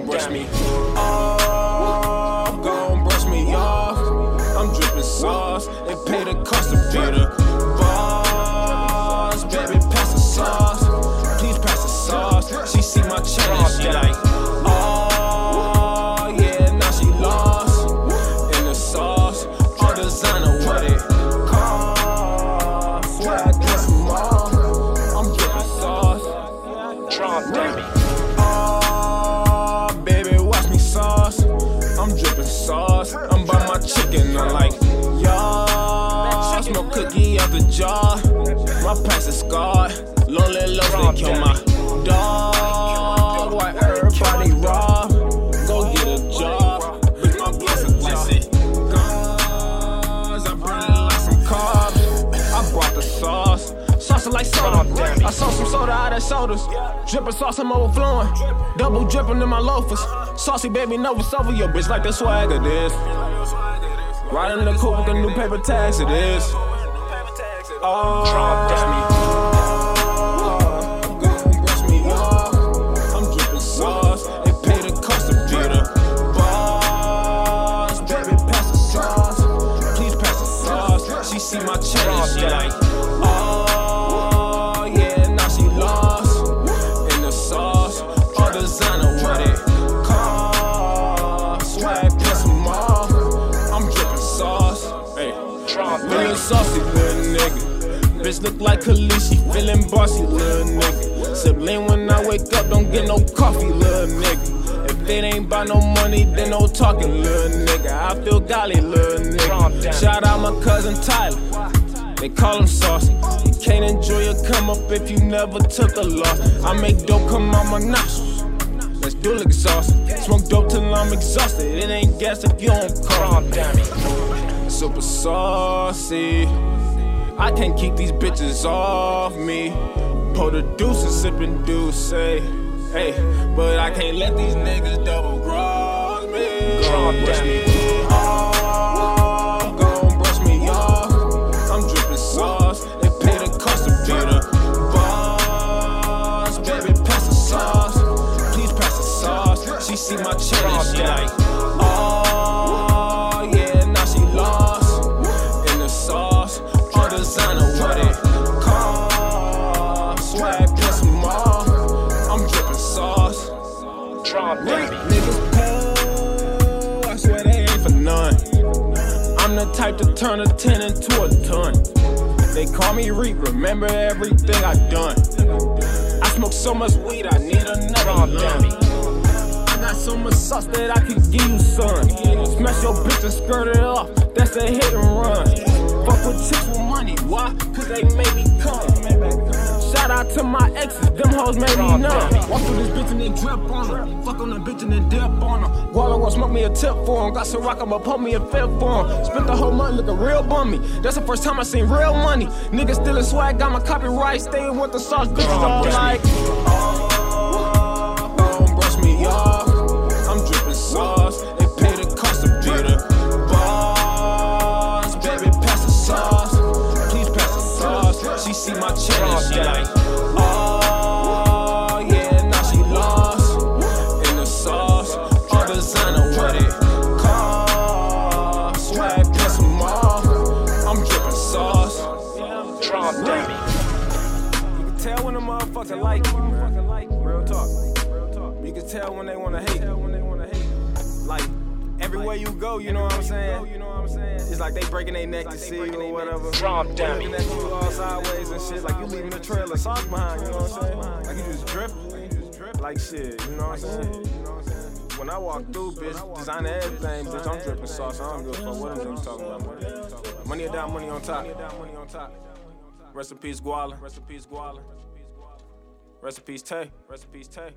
gon' brush me off, gon' brush me off. I'm drippin' sauce and pay the cost of bitter. Boss, baby, pass the sauce. Please pass the sauce. She see my chain and she like, oh, yeah, now she lost in the sauce. All designer with it. Cost, where I get some more. I'm drippin' sauce. Trump, damn it. I'm drippin' sauce, I'm by my chicken, I'm like, y'all, smoke cookie out the jar, my pants is scarred, lonely love, they kill my dog, why everybody raw, go get a job, with my glass of Jesse, cause I burn it like some carbs, I brought the sauce, saucin' like soda, I saw some soda out of sodas, drippin' sauce, I'm overflowing, double drippin' in my loafers. Saucy baby, know what's over your bitch like the swag of this. Riding the coupe with the new paper tags, it is. Oh, gon' brush me off. I'm drippin' sauce, it pay the cost of bitter. Boss, baby, pass the sauce. Please pass the sauce. She see my chain and she like, oh, yeah, now she lost in the sauce. All designer with it. Little saucy, little nigga. Bitch look like Khaleesi, feeling bossy, little nigga. Sip lean when I wake up, don't get no coffee, little nigga. If it ain't by no money, then no talking, little nigga. I feel golly, little nigga. Shout out my cousin Tyler, they call him Saucy. You can't enjoy your come up if you never took a loss. I make dope come out my nostrils, let's do look saucy. Smoke dope till I'm exhausted, it ain't gas if you don't call me. Super saucy, I can't keep these bitches off me. Pour the deuce and sippin' deuce, hey, but I can't let these niggas double cross me. Gon' brush me off, gon' brush me off. I'm drippin' sauce, it pay the cost of bitter. Boss, baby, pass the sauce. Please pass the sauce. She see my chain and she like, oh. Niggas cold, I swear they ain't for none. I'm the type to turn a 10 into a ton. They call me Reek, remember everything I done. I smoke so much weed, I need another lung. I got so much sauce that I can give you some. Smash your bitch and skirt it off, that's a hit and run. Fuck with chicks with money, why? Cause they made me come. Shout out to my exes, them hoes made me numb. Walk through this bitch and then drip on her. Fuck on the bitch and then dip on her. Wallow won't smoke me a tip for him. Got some rock, I'ma pump me a fifth for him. Spent the whole month looking real bummy. That's the first time I seen real money. Niggas stealing swag, got my copyright. Staying with the sauce, bitches all like, oh, don't brush me off. I'm drippin' sauce, it pay the cost of bitter. Boss, baby, pass the sauce. Please pass the sauce. She see my chain and she like, oh, yeah, now she lost in the sauce. All designer with it. Cost, swag, piss them off. I'm drippin' sauce. Trump, damn it. You can tell when a motherfucker like you. Real talk. You can tell when they wanna hate you. Like, everywhere you go, you know what I'm saying? It's like they breaking their neck to see you or whatever. Drop down. Looking at you all sideways and shit. Like you leaving a trail of sauce behind, you know what I'm saying? Like you just dripping. Like shit, you know what I'm saying? When I walk through, bitch, designing everything, bitch, I'm dripping sauce. I don't give a fuck what I'm talking about. Money or die, money on top. Rest in peace, Guala. Rest in peace, Tay.